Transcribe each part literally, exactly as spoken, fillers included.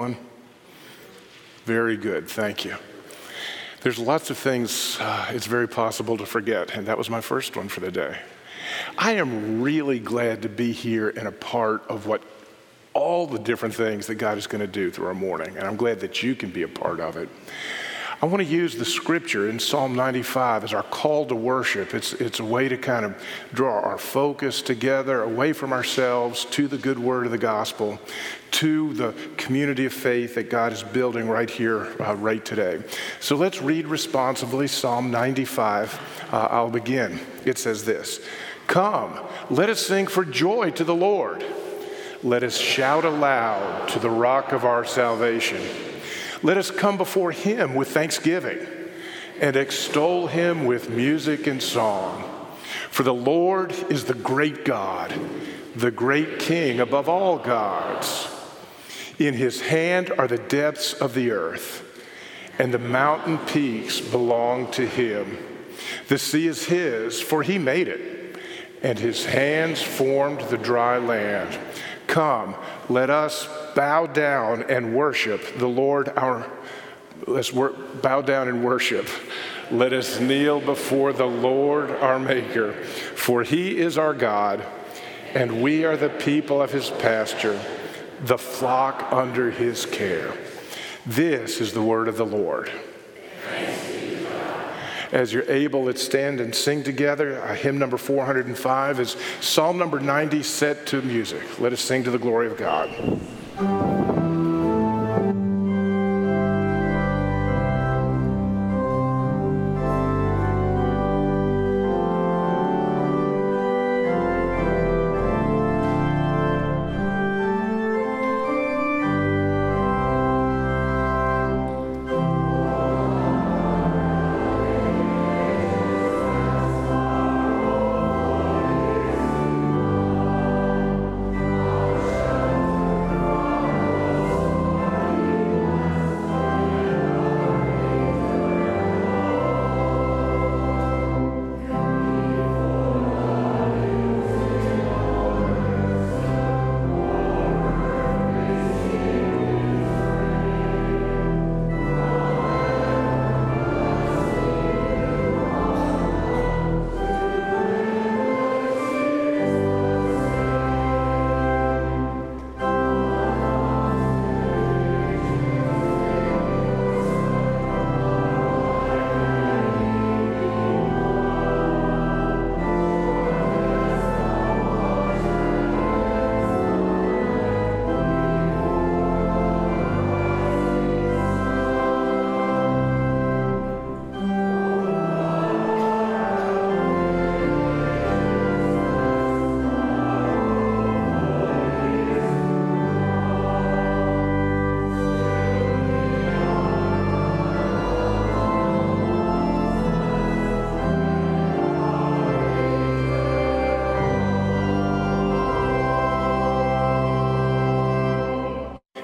One? Very good, thank you. There's lots of things uh, it's very possible to forget, and that was my first one for the day. I am really glad to be here and a part of what all the different things that God is going to do through our morning, and I'm glad that you can be a part of it. I want to use the scripture in Psalm ninety-five as our call to worship. It's it's a way to kind of draw our focus together away from ourselves to the good word of the gospel, to the community of faith that God is building right here, uh, right today. So let's read responsibly Psalm ninety-five. Uh, I'll begin. It says this, "Come, let us sing for joy to the Lord. Let us shout aloud to the rock of our salvation. Let us come before him with thanksgiving and extol him with music and song. For the Lord is the great God, the great King above all gods. In his hand are the depths of the earth, and the mountain peaks belong to him. The sea is his, for he made it, and his hands formed the dry land. Come, let us bow down and worship the Lord our, let's wor- bow down and worship. Let us kneel before the Lord our Maker, for he is our God, and we are the people of his pasture, the flock under his care. This is the word of the Lord." As you're able, let's stand and sing together. Uh, hymn number four hundred five is Psalm number ninety, set to music. Let us sing to the glory of God.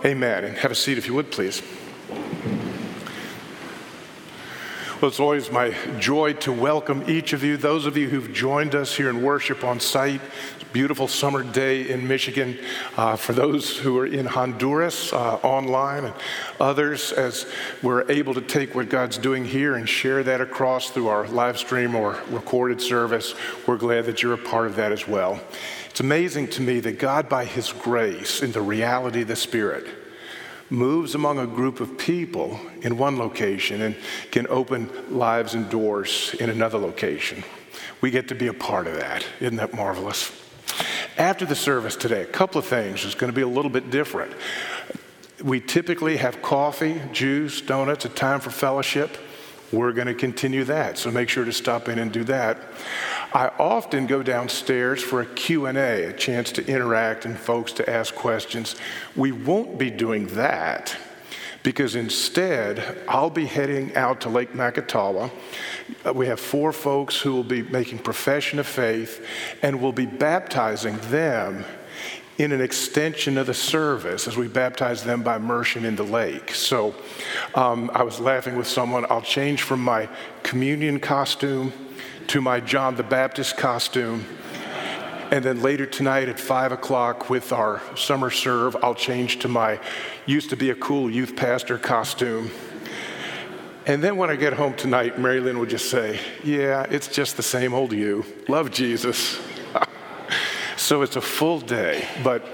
Amen. And have a seat if you would, please. Well, it's always my joy to welcome each of you, those of you who've joined us here in worship on site. Beautiful summer day in Michigan. Uh, for those who are in Honduras uh, online and others, as we're able to take what God's doing here and share that across through our live stream or recorded service, we're glad that you're a part of that as well. It's amazing to me that God, by his grace in the reality of the Spirit, moves among a group of people in one location and can open lives and doors in another location. We get to be a part of that. Isn't that marvelous? After the service today, a couple of things is going to be a little bit different. We typically have coffee, juice, donuts, a time for fellowship. We're going to continue that, so make sure to stop in and do that. I often go downstairs for a Q and A, a chance to interact and folks to ask questions. We won't be doing that, because instead, I'll be heading out to Lake Makatawa. We have four folks who will be making profession of faith, and we'll be baptizing them in an extension of the service as we baptize them by immersion in the lake. So um, I was laughing with someone. I'll change from my communion costume to my John the Baptist costume And then later tonight at five o'clock with our summer serve, I'll change to my used to be a cool youth pastor costume. And then when I get home tonight, Mary Lynn will just say, yeah, it's just the same old you. Love Jesus. So it's a full day, but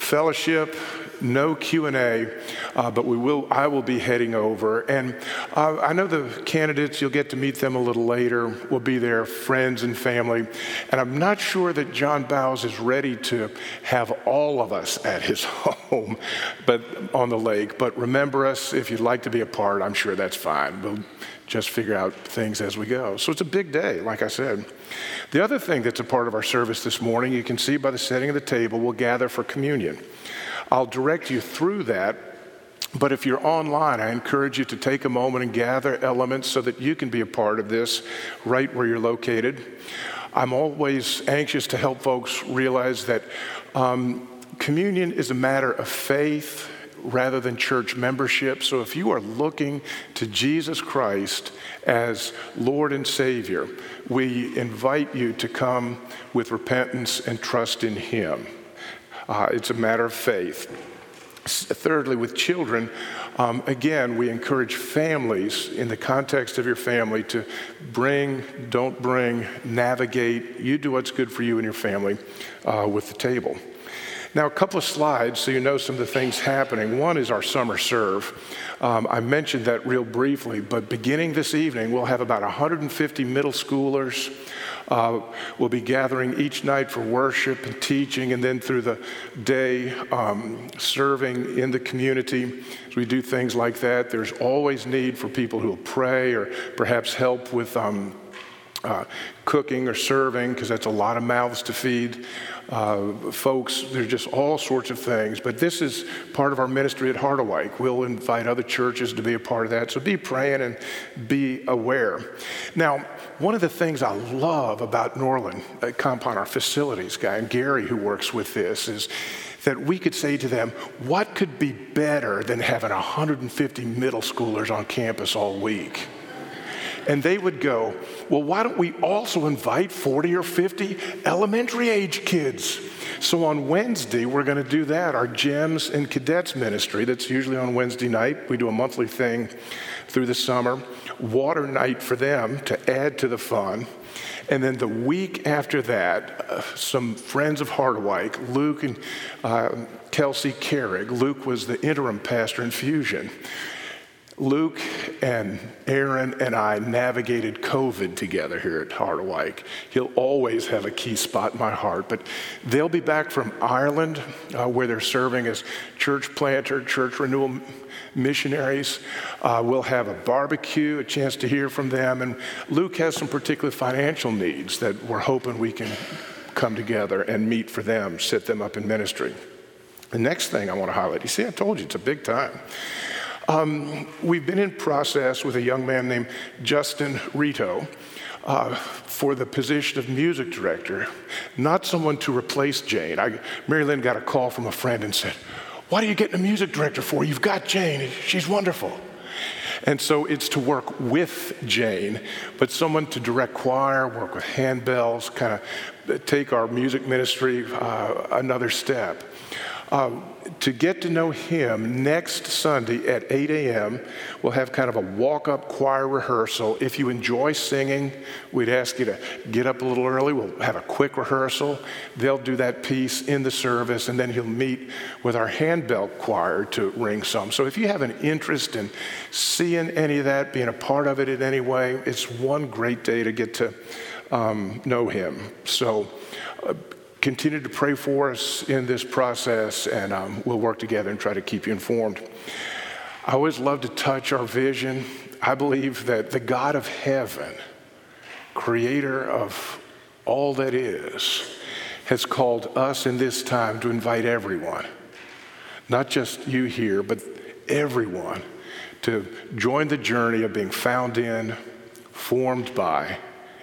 fellowship, no Q and A, uh, but we will. I will be heading over. And uh, I know the candidates, you'll get to meet them a little later. We'll be there, friends and family. And I'm not sure that John Bowles is ready to have all of us at his home but on the lake. But remember us, if you'd like to be a part, I'm sure that's fine. We'll just figure out things as we go. So it's a big day, like I said. The other thing that's a part of our service this morning, you can see by the setting of the table, we'll gather for communion. I'll direct you through that, but if you're online, I encourage you to take a moment and gather elements so that you can be a part of this right where you're located. I'm always anxious to help folks realize that um, communion is a matter of faith rather than church membership. So if you are looking to Jesus Christ as Lord and Savior, we invite you to come with repentance and trust in Him. Uh, it's a matter of faith. Thirdly, with children, um, again, we encourage families in the context of your family to bring, don't bring, navigate. You do what's good for you and your family uh, with the table. Now, a couple of slides so you know some of the things happening. One is our summer serve. Um, I mentioned that real briefly, but beginning this evening, we'll have about one hundred fifty middle schoolers. Uh, we'll be gathering each night for worship and teaching, and then through the day, um, serving in the community. So we do things like that. There's always need for people who will pray or perhaps help with um, uh, cooking or serving, because that's a lot of mouths to feed. Uh, folks, there's just all sorts of things. But this is part of our ministry at Harderwyk. We'll invite other churches to be a part of that. So be praying and be aware. Now, one of the things I love about Norland uh, Compound, our facilities guy, and Gary who works with this, is that we could say to them, what could be better than having one hundred fifty middle schoolers on campus all week? And they would go, well, why don't we also invite forty or fifty elementary age kids? So on Wednesday, we're going to do that, our Gems and Cadets ministry. That's usually on Wednesday night. We do a monthly thing through the summer. Water night for them to add to the fun. And then the week after that, uh, some friends of Harderwyk, Luke and uh, Kelsey Carrig. Luke was the interim pastor in Fusion. Luke and Aaron and I navigated COVID together here at Harderwyk. He'll always have a key spot in my heart, but they'll be back from Ireland uh, where they're serving as church planter, church renewal missionaries. Uh, we'll have a barbecue, a chance to hear from them, and Luke has some particular financial needs that we're hoping we can come together and meet for them, set them up in ministry. The next thing I want to highlight, you see, I told you, it's a big time. Um, we've been in process with a young man named Justin Rito uh, for the position of music director, not someone to replace Jane. I, Mary Lynn got a call from a friend and said, what are you getting a music director for? You've got Jane. She's wonderful. And so it's to work with Jane, but someone to direct choir, work with handbells, kind of take our music ministry uh, another step. Uh, to get to know him, next Sunday at eight a.m., we'll have kind of a walk-up choir rehearsal. If you enjoy singing, we'd ask you to get up a little early. We'll have a quick rehearsal. They'll do that piece in the service, and then he'll meet with our handbell choir to ring some. So if you have an interest in seeing any of that, being a part of it in any way, it's one great day to get to um, know him. So uh, continue to pray for us in this process, and um, we'll work together and try to keep you informed. I always love to touch our vision. I believe that the God of heaven, creator of all that is, has called us in this time to invite everyone, not just you here, but everyone, to join the journey of being found in, formed by,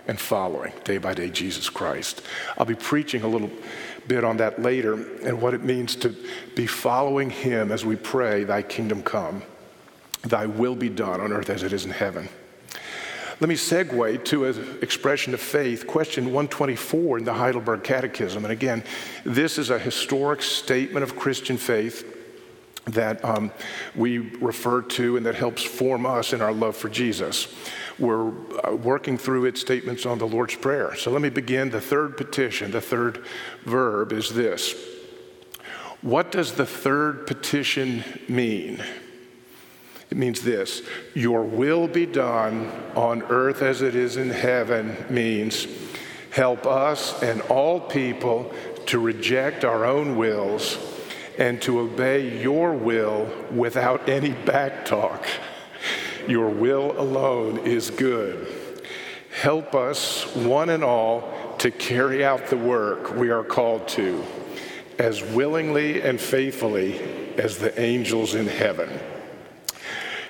and following, day by day, Jesus Christ. I'll be preaching a little bit on that later and what it means to be following Him as we pray, thy kingdom come, thy will be done on earth as it is in heaven. Let me segue to an expression of faith, question one twenty-four in the Heidelberg Catechism. And again, this is a historic statement of Christian faith that um, we refer to and that helps form us in our love for Jesus. We're working through its statements on the Lord's Prayer. So let me begin. The third petition, the third verb is this. What does the third petition mean? It means this. Your will be done on earth as it is in heaven means help us and all people to reject our own wills and to obey your will without any backtalk. Your will alone is good. Help us, one and all, to carry out the work we are called to, as willingly and faithfully as the angels in heaven.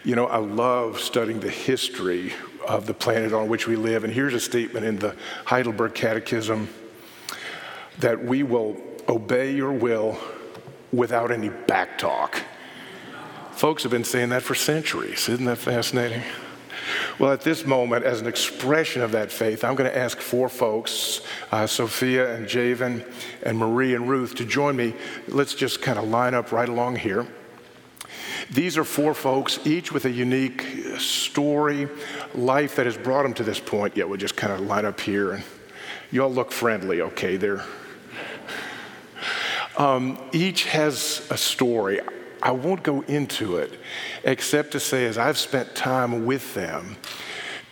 You know, I love studying the history of the planet on which we live. And here's a statement in the Heidelberg Catechism that we will obey your will without any backtalk. Folks have been saying that for centuries. Isn't that fascinating? Well, at this moment, as an expression of that faith, I'm going to ask four folks, uh, Sophia and Javen and Marie and Ruth, to join me. Let's just kind of line up right along here. These are four folks, each with a unique story, life that has brought them to this point. Yeah, we'll just kind of line up here. And you all look friendly, okay, there. Um, each has a story. I won't go into it, except to say, as I've spent time with them,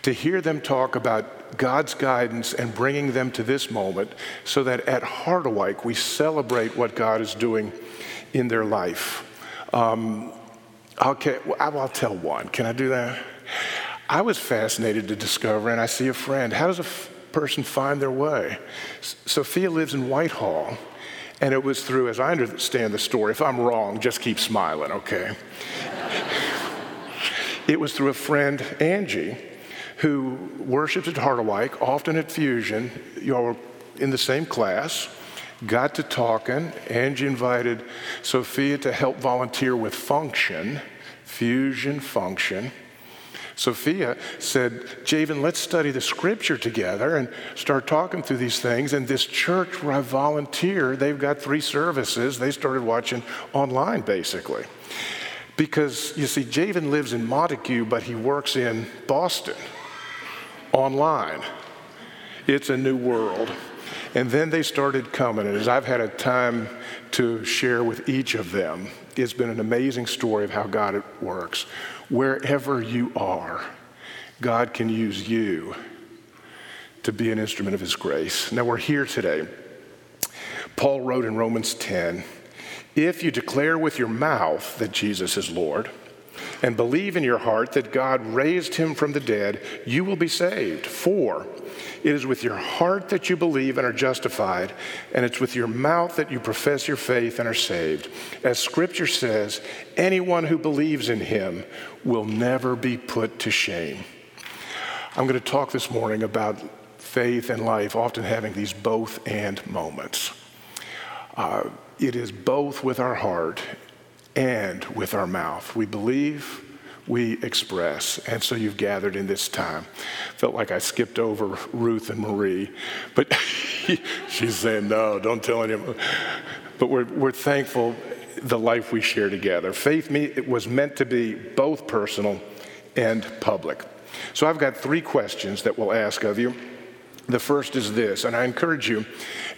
to hear them talk about God's guidance and bringing them to this moment so that at Harderwyk we celebrate what God is doing in their life. Um, okay, well, I'll tell one. Can I do that? I was fascinated to discover, and I see a friend, how does a f- person find their way? S- Sophia lives in Whitehall. And it was through, as I understand the story, if I'm wrong, just keep smiling, okay? It was through a friend, Angie, who worships at Harderwyk, often at Fusion. Y'all were in the same class, got to talking. Angie invited Sophia to help volunteer with Function, Fusion Function. Sophia said, Javen, let's study the scripture together and start talking through these things. And this church where I volunteer, they've got three services. They started watching online, basically. Because, you see, Javen lives in Montague, but he works in Boston online. It's a new world. And then they started coming, and as I've had a time to share with each of them, it's been an amazing story of how God works. Wherever you are, God can use you to be an instrument of his grace. Now we're here today. Paul wrote in Romans ten, if you declare with your mouth that Jesus is Lord and believe in your heart that God raised him from the dead, you will be saved. For it is with your heart that you believe and are justified, and it's with your mouth that you profess your faith and are saved. As Scripture says, anyone who believes in him will never be put to shame. I'm going to talk this morning about faith and life often having these both and moments. Uh, it is both with our heart and with our mouth. We believe, we express. And so you've gathered in this time. Felt like I skipped over Ruth and Marie, but she's saying, no, don't tell anyone. But we're, we're thankful the life we share together. Faith me, it was meant to be both personal and public. So I've got three questions that we'll ask of you. The first is this, and I encourage you,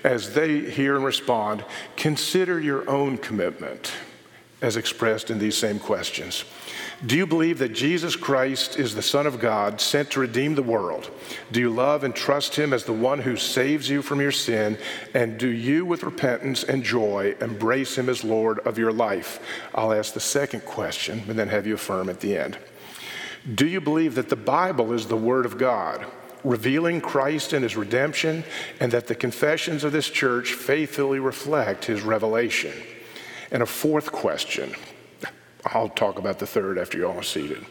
as they hear and respond, consider your own commitment as expressed in these same questions. Do you believe that Jesus Christ is the Son of God, sent to redeem the world? Do you love and trust him as the one who saves you from your sin? And do you, with repentance and joy, embrace him as Lord of your life? I'll ask the second question and then have you affirm at the end. Do you believe that the Bible is the Word of God, revealing Christ and his redemption, and that the confessions of this church faithfully reflect his revelation? And a fourth question, I'll talk about the third after you're all seated.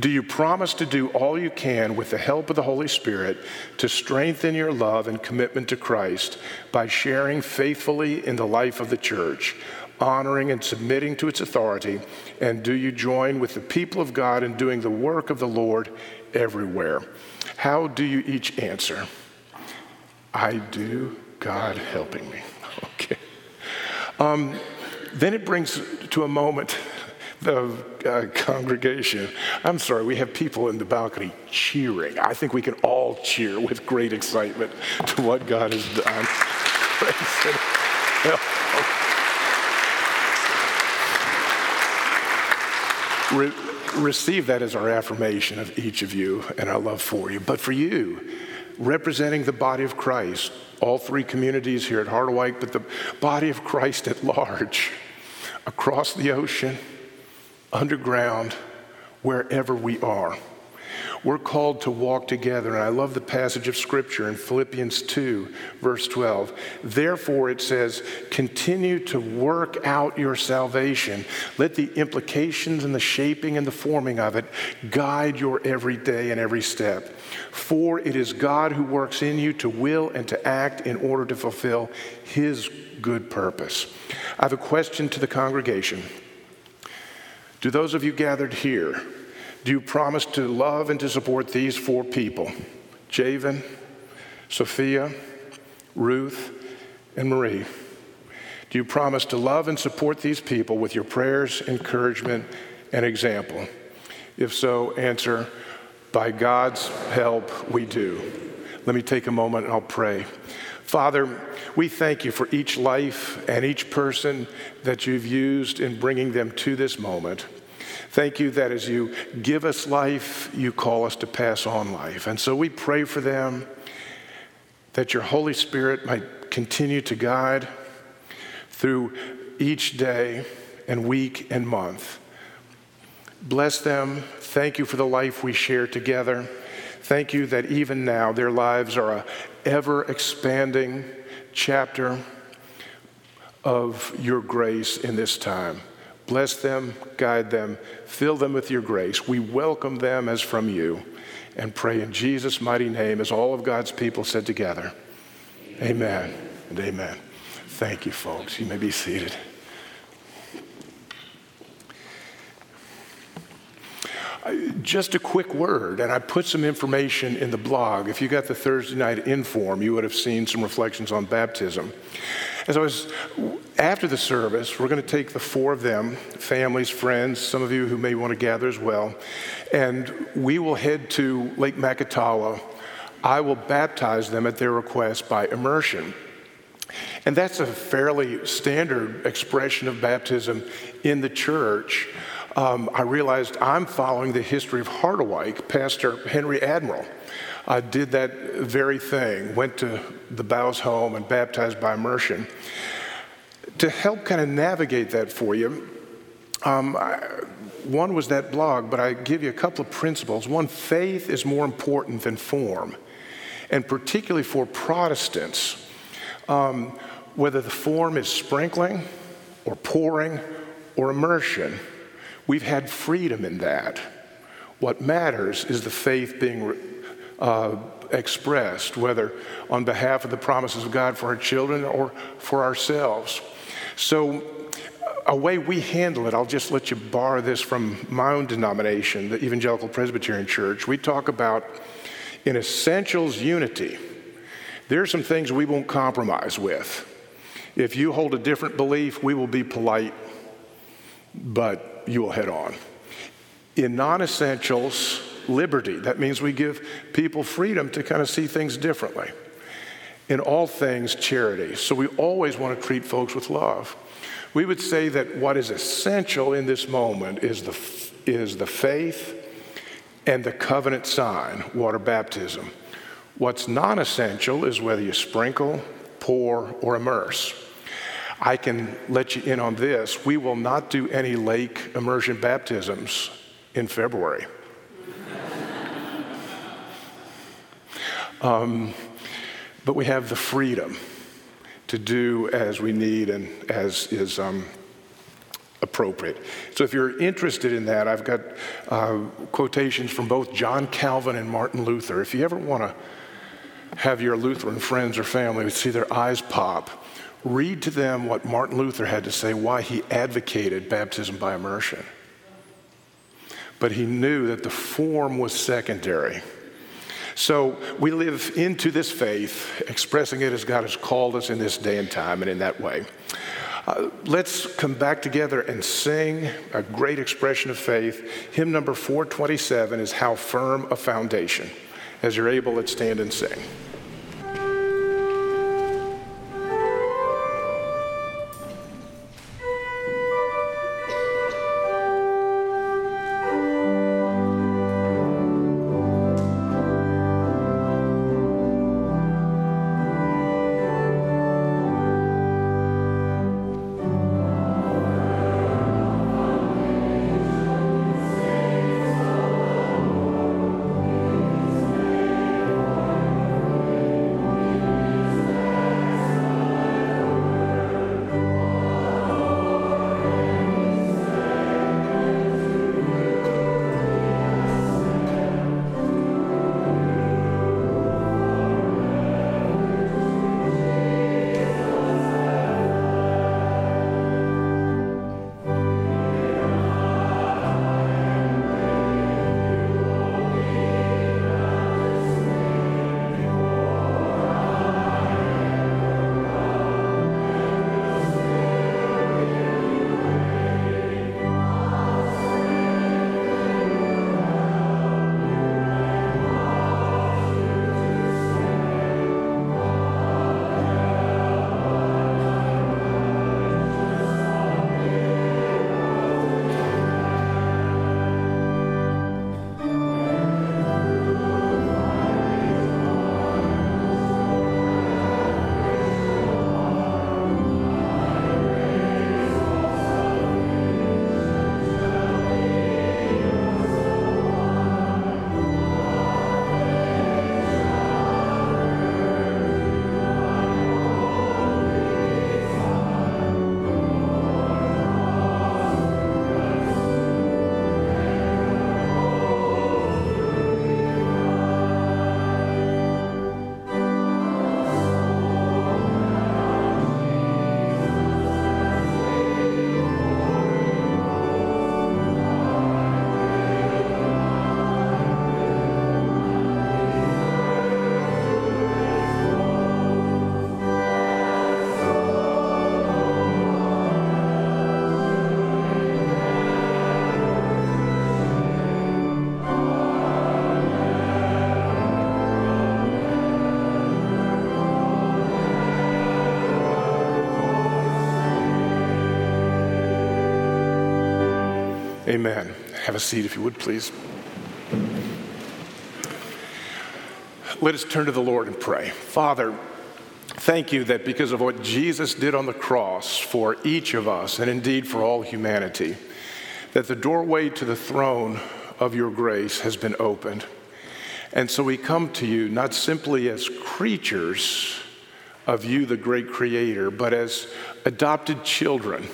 Do you promise to do all you can with the help of the Holy Spirit to strengthen your love and commitment to Christ by sharing faithfully in the life of the church, honoring and submitting to its authority? And do you join with the people of God in doing the work of the Lord everywhere? How do you each answer? I do, God helping me. Okay. Um, then it brings to a moment the uh, congregation. I'm sorry, we have people in the balcony cheering. I think we can all cheer with great excitement to what God has done. Praise Him. Re- receive that as our affirmation of each of you and our love for you. But for you, representing the body of Christ, all three communities here at Harderwyk, but the body of Christ at large, across the ocean, underground, wherever we are. We're called to walk together, and I love the passage of Scripture in Philippians two, verse twelve. Therefore, it says, continue to work out your salvation. Let the implications and the shaping and the forming of it guide your every day and every step. For it is God who works in you to will and to act in order to fulfill His good purpose. I have a question to the congregation. Do those of you gathered here, do you promise to love and to support these four people, Javen, Sophia, Ruth, and Marie? Do you promise to love and support these people with your prayers, encouragement, and example? If so, answer, by God's help, we do. Let me take a moment and I'll pray. Father, we thank you for each life and each person that you've used in bringing them to this moment. Thank you that as you give us life, you call us to pass on life. And so we pray for them that your Holy Spirit might continue to guide through each day and week and month. Bless them. Thank you for the life we share together. Thank you that even now their lives are an ever-expanding chapter of your grace in this time. Bless them, guide them, fill them with your grace. We welcome them as from you and pray in Jesus' mighty name as all of God's people said together, amen, amen and amen. Thank you, folks. You may be seated. Just a quick word, and I put some information in the blog. If you got the Thursday night inform, you would have seen some reflections on baptism. As I was, after the service, we're going to take the four of them, families, friends, some of you who may want to gather as well, and we will head to Lake Makatawa. I will baptize them at their request by immersion. And that's a fairly standard expression of baptism in the church. Um, I realized I'm following the history of Harderwyk. Pastor Henry Admiral I did that very thing, went to the Bowes home and baptized by immersion. To help kind of navigate that for you, um, I, one was that blog, but I give you a couple of principles. One, faith is more important than form, and particularly for Protestants, um, whether the form is sprinkling or pouring or immersion, we've had freedom in that. What matters is the faith being re- Uh, expressed, whether on behalf of the promises of God for our children or for ourselves. So a way we handle it, I'll just let you borrow this from my own denomination, the Evangelical Presbyterian Church. We talk about, in essentials, unity. There are some things we won't compromise with. If you hold a different belief, we will be polite, but you will head on. In non-essentials, liberty. That means we give people freedom to kind of see things differently. In all things, charity. So we always want to treat folks with love. We would say that what is essential in this moment is the is the faith and the covenant sign, water baptism. What's non-essential is whether you sprinkle, pour, or immerse. I can let you in on this. We will not do any lake immersion baptisms in February. Um, but we have the freedom to do as we need and as is um, appropriate. So if you're interested in that, I've got uh, quotations from both John Calvin and Martin Luther. If you ever want to have your Lutheran friends or family see their eyes pop Read to them what Martin Luther had to say, why he advocated baptism by immersion. But he knew that the form was secondary. So we live into this faith, expressing it as God has called us in this day and time and in that way. Uh, let's come back together and sing a great expression of faith. Hymn number four twenty-seven is How Firm a Foundation. As you're able, let's stand and sing. Amen. Have a seat if you would, please. Let us turn to the Lord and pray. Father, thank you that because of what Jesus did on the cross for each of us, and indeed for all humanity, that the doorway to the throne of your grace has been opened. And so we come to you not simply as creatures of you, the great creator, but as adopted children,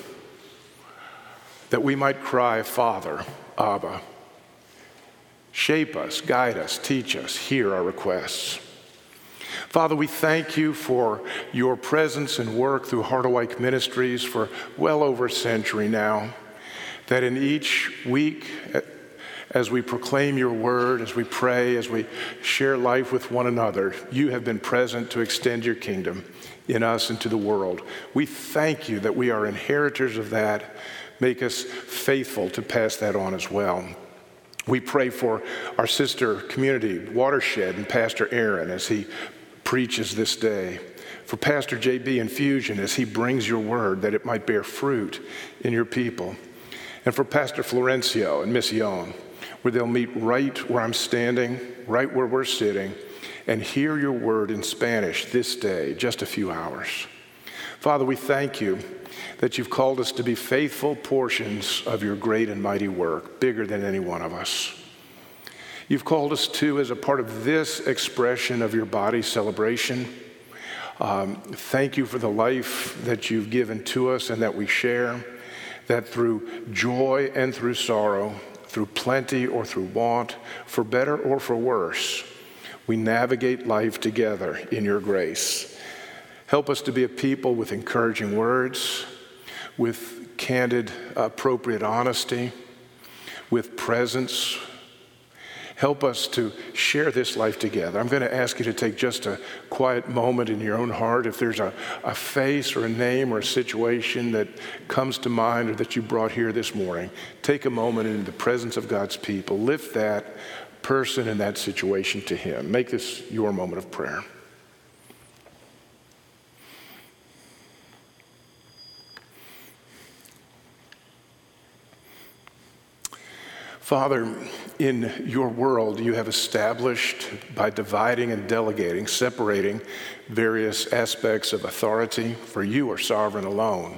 that we might cry, Father, Abba. Shape us, guide us, teach us, hear our requests. Father, we thank you for your presence and work through Harderwyk Ministries for well over a century now, that in each week, as we proclaim your word, as we pray, as we share life with one another, you have been present to extend your kingdom in us and to the world. We thank you that we are inheritors of that. Make us faithful to pass that on as well. We pray for our sister community, Watershed, and Pastor Aaron as he preaches this day. For Pastor J B and Fusion as he brings your word, that it might bear fruit in your people. And for Pastor Florencio and Mission, where they'll meet right where I'm standing, right where we're sitting, and hear your word in Spanish this day, just a few hours. Father, we thank you that you've called us to be faithful portions of your great and mighty work, bigger than any one of us. You've called us to, as a part of this expression of your body celebration, um, thank you for the life that you've given to us and that we share, that through joy and through sorrow, through plenty or through want, for better or for worse, we navigate life together in your grace. Help us to be a people with encouraging words, with candid, appropriate honesty, with presence. Help us to share this life together. I'm going to ask you to take just a quiet moment in your own heart. If there's a, a face or a name or a situation that comes to mind or that you brought here this morning, take a moment in the presence of God's people. Lift that person and that situation to Him. Make this your moment of prayer. Father, in your world, you have established by dividing and delegating, separating various aspects of authority, for you are sovereign alone.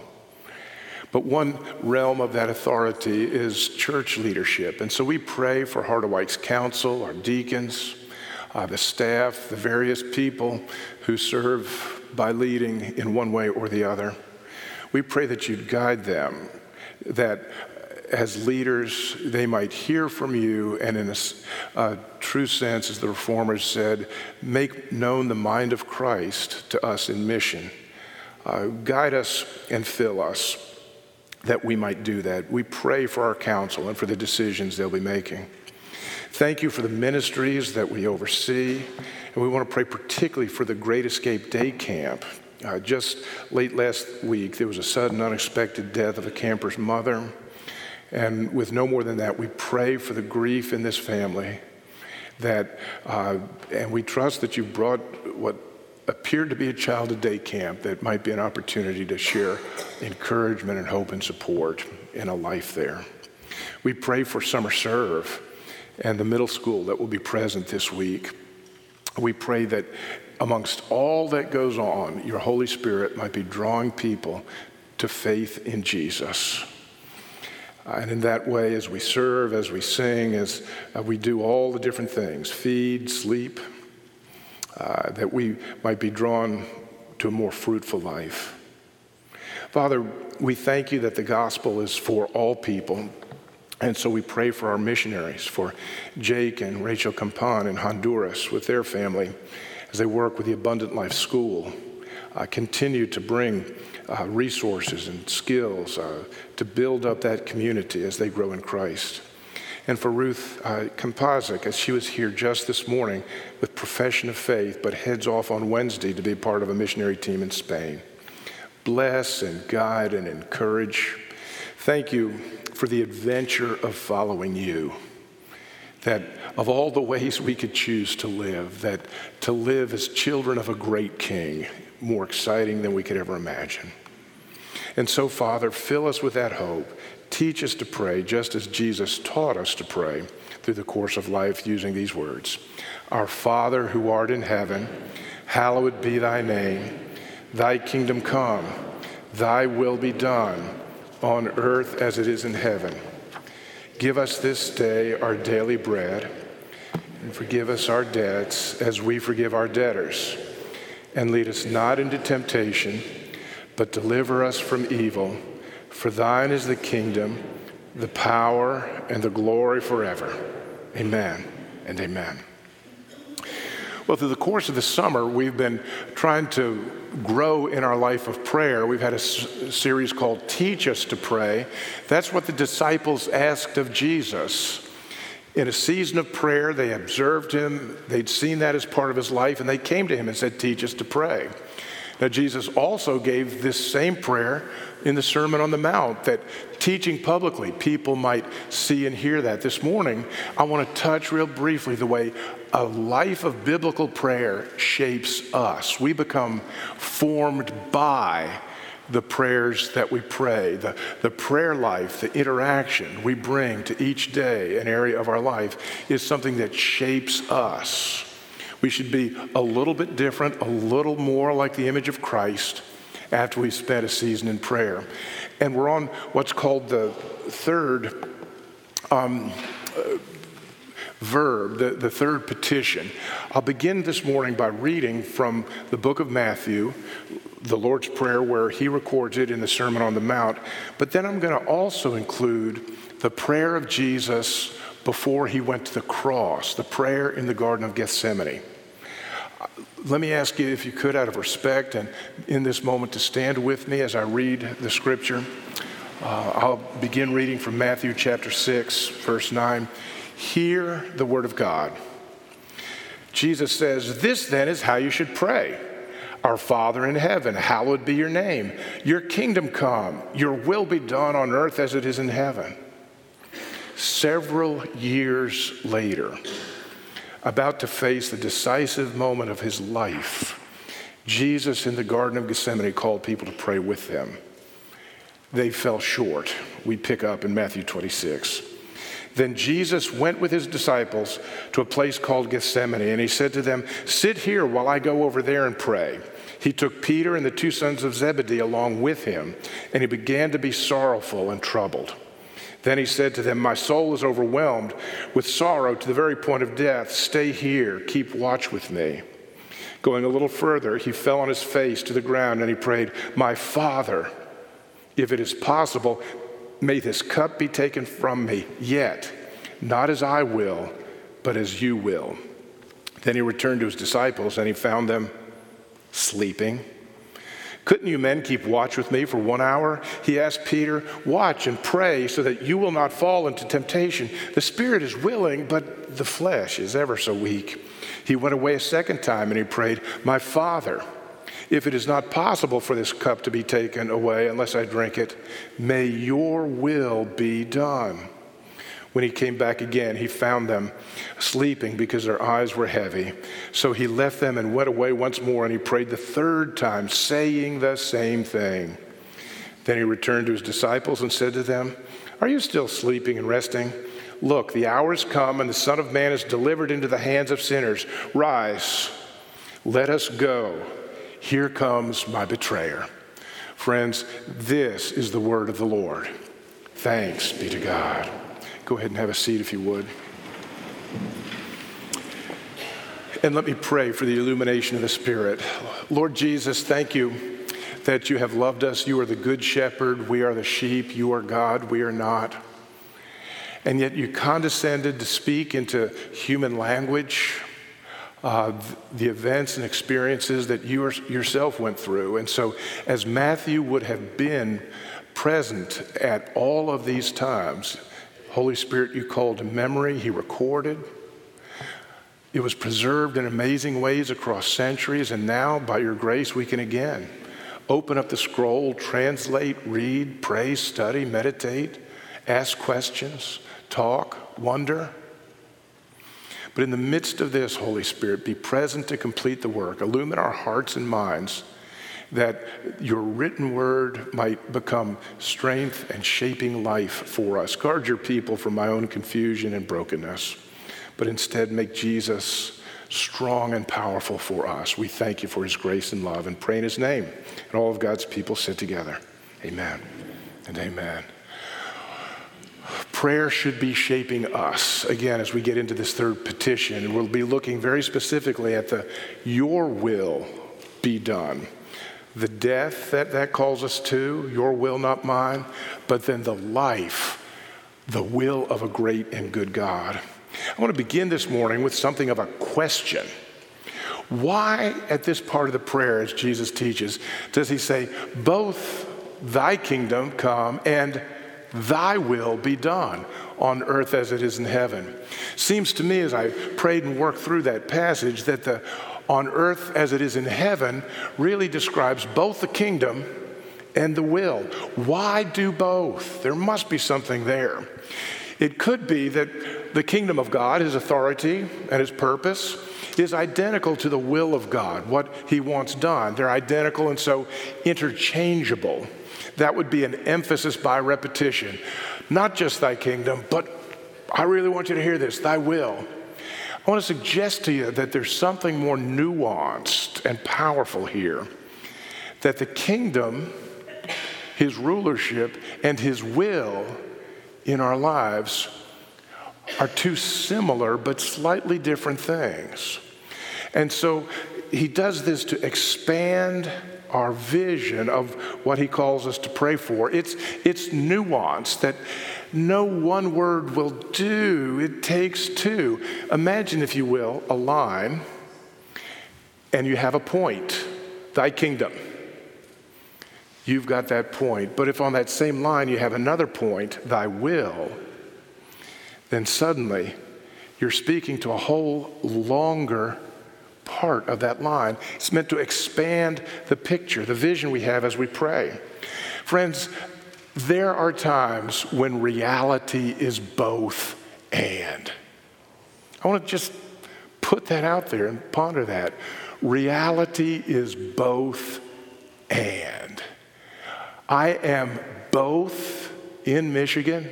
But one realm of that authority is church leadership. And so we pray for Harderwyk's council, our deacons, uh, the staff, the various people who serve by leading in one way or the other. We pray that you'd guide them, that as leaders, they might hear from you, and in a uh, true sense, as the Reformers said, make known the mind of Christ to us in mission. Uh, guide us and fill us that we might do that. We pray for our council and for the decisions they'll be making. Thank you for the ministries that we oversee, and we want to pray particularly for the Great Escape Day Camp. Uh, just late last week, there was a sudden, unexpected death of a camper's mother. And with no more than that, we pray for the grief in this family, that, uh, and we trust that you brought what appeared to be a child to day camp that might be an opportunity to share encouragement and hope and support in a life there. We pray for SummerServe and the middle school that will be present this week. We pray that amongst all that goes on, your Holy Spirit might be drawing people to faith in Jesus. Uh, and in that way, as we serve, as we sing, as uh, we do all the different things, feed, sleep, uh, that we might be drawn to a more fruitful life. Father, we thank you that the gospel is for all people. And so we pray for our missionaries, for Jake and Rachel Campan in Honduras with their family as they work with the Abundant Life School. Uh, continue to bring uh, resources and skills uh, to build up that community as they grow in Christ. And for Ruth uh, Kompozik, as she was here just this morning with profession of faith, but heads off on Wednesday to be part of a missionary team in Spain. Bless and guide and encourage. Thank you for the adventure of following you. That of all the ways we could choose to live, that to live as children of a great king, more exciting than we could ever imagine. And so, Father, fill us with that hope. Teach us to pray just as Jesus taught us to pray through the course of life using these words. Our Father who art in heaven, hallowed be thy name. Thy kingdom come, thy will be done on earth as it is in heaven. Give us this day our daily bread, and forgive us our debts as we forgive our debtors. And lead us not into temptation, but deliver us from evil. For thine is the kingdom, the power, and the glory forever. Amen and amen. Well, through the course of the summer, we've been trying to grow in our life of prayer. We've had a s- series called Teach Us to Pray. That's what the disciples asked of Jesus. In a season of prayer, they observed him. They'd seen that as part of his life, and they came to him and said, teach us to pray. Now, Jesus also gave this same prayer in the Sermon on the Mount, that teaching publicly, people might see and hear that. This morning, I want to touch real briefly the way a life of biblical prayer shapes us. We become formed by the prayers that we pray, the, the prayer life, the interaction we bring to each day, an area of our life, is something that shapes us. We should be a little bit different, a little more like the image of Christ after we've spent a season in prayer. And we're on what's called the third um, uh, verb, the, the third petition. I'll begin this morning by reading from the book of Matthew, the Lord's Prayer, where he records it in the Sermon on the Mount. But then I'm going to also include the prayer of Jesus before he went to the cross, the prayer in the Garden of Gethsemane. Let me ask you, if you could, out of respect and in this moment, to stand with me as I read the scripture. Uh, I'll begin reading from Matthew chapter six, verse nine. Hear the word of God. Jesus says, "This then is how you should pray. Our Father in heaven, hallowed be your name. Your kingdom come, your will be done on earth as it is in heaven." Several years later, about to face the decisive moment of his life, Jesus in the Garden of Gethsemane called people to pray with him. They fell short. We pick up in Matthew twenty-six. Then Jesus went with his disciples to a place called Gethsemane, and he said to them, "Sit here while I go over there and pray." He took Peter and the two sons of Zebedee along with him, and he began to be sorrowful and troubled. Then he said to them, "My soul is overwhelmed with sorrow to the very point of death. Stay here, keep watch with me." Going a little further, he fell on his face to the ground, and he prayed, "My Father, if it is possible, may this cup be taken from me, yet not as I will, but as you will." Then he returned to his disciples, and he found them sleeping. "Couldn't you men keep watch with me for one hour?" He asked Peter. "Watch and pray so that you will not fall into temptation. The spirit is willing, but the flesh is ever so weak." He went away a second time, and he prayed, "My Father, if it is not possible for this cup to be taken away unless I drink it, may your will be done." When he came back again, he found them sleeping because their eyes were heavy. So he left them and went away once more, and he prayed the third time, saying the same thing. Then he returned to his disciples and said to them, "Are you still sleeping and resting? Look, the hour has come, and the Son of Man is delivered into the hands of sinners. Rise, let us go. Here comes my betrayer." Friends, this is the word of the Lord. Thanks be to God. Go ahead and have a seat if you would. And let me pray for the illumination of the Spirit. Lord Jesus, thank you that you have loved us. You are the good shepherd. We are the sheep. You are God. We are not. And yet you condescended to speak into human language Uh, the events and experiences that you yourself went through. And so as Matthew would have been present at all of these times, Holy Spirit, you called to memory, he recorded. It was preserved in amazing ways across centuries, and now by your grace we can again open up the scroll, translate, read, pray, study, meditate, ask questions, talk, wonder. But in the midst of this, Holy Spirit, be present to complete the work. Illumine our hearts and minds that your written word might become strength and shaping life for us. Guard your people from my own confusion and brokenness, but instead make Jesus strong and powerful for us. We thank you for his grace and love and pray in his name. And all of God's people sit together. Amen and amen. Prayer should be shaping us. Again, as we get into this third petition, we'll be looking very specifically at the your will be done. The death that that calls us to, your will, not mine, but then the life, the will of a great and good God. I want to begin this morning with something of a question. Why at this part of the prayer, as Jesus teaches, does he say, "Both thy kingdom come and thy will be done on earth as it is in heaven"? Seems to me as I prayed and worked through that passage that the on earth as it is in heaven really describes both the kingdom and the will. Why do both? There must be something there. It could be that the kingdom of God, his authority and his purpose, is identical to the will of God, what he wants done. They're identical and so interchangeable. That would be an emphasis by repetition. Not just thy kingdom, but I really want you to hear this, thy will. I want to suggest to you that there's something more nuanced and powerful here. That the kingdom, his rulership, and his will in our lives are two similar but slightly different things. And so he does this to expand our vision of what he calls us to pray for. It's it's nuanced that no one word will do. It takes two. Imagine, if you will, a line And you have a point, thy kingdom. You've got that point. But if on that same line you have another point, thy will, then suddenly you're speaking to a whole longer part of that line. It's meant to expand the picture, the vision we have as we pray. Friends, there are times when reality is both and. I want to just put that out there and ponder that. Reality is both and. I am both in Michigan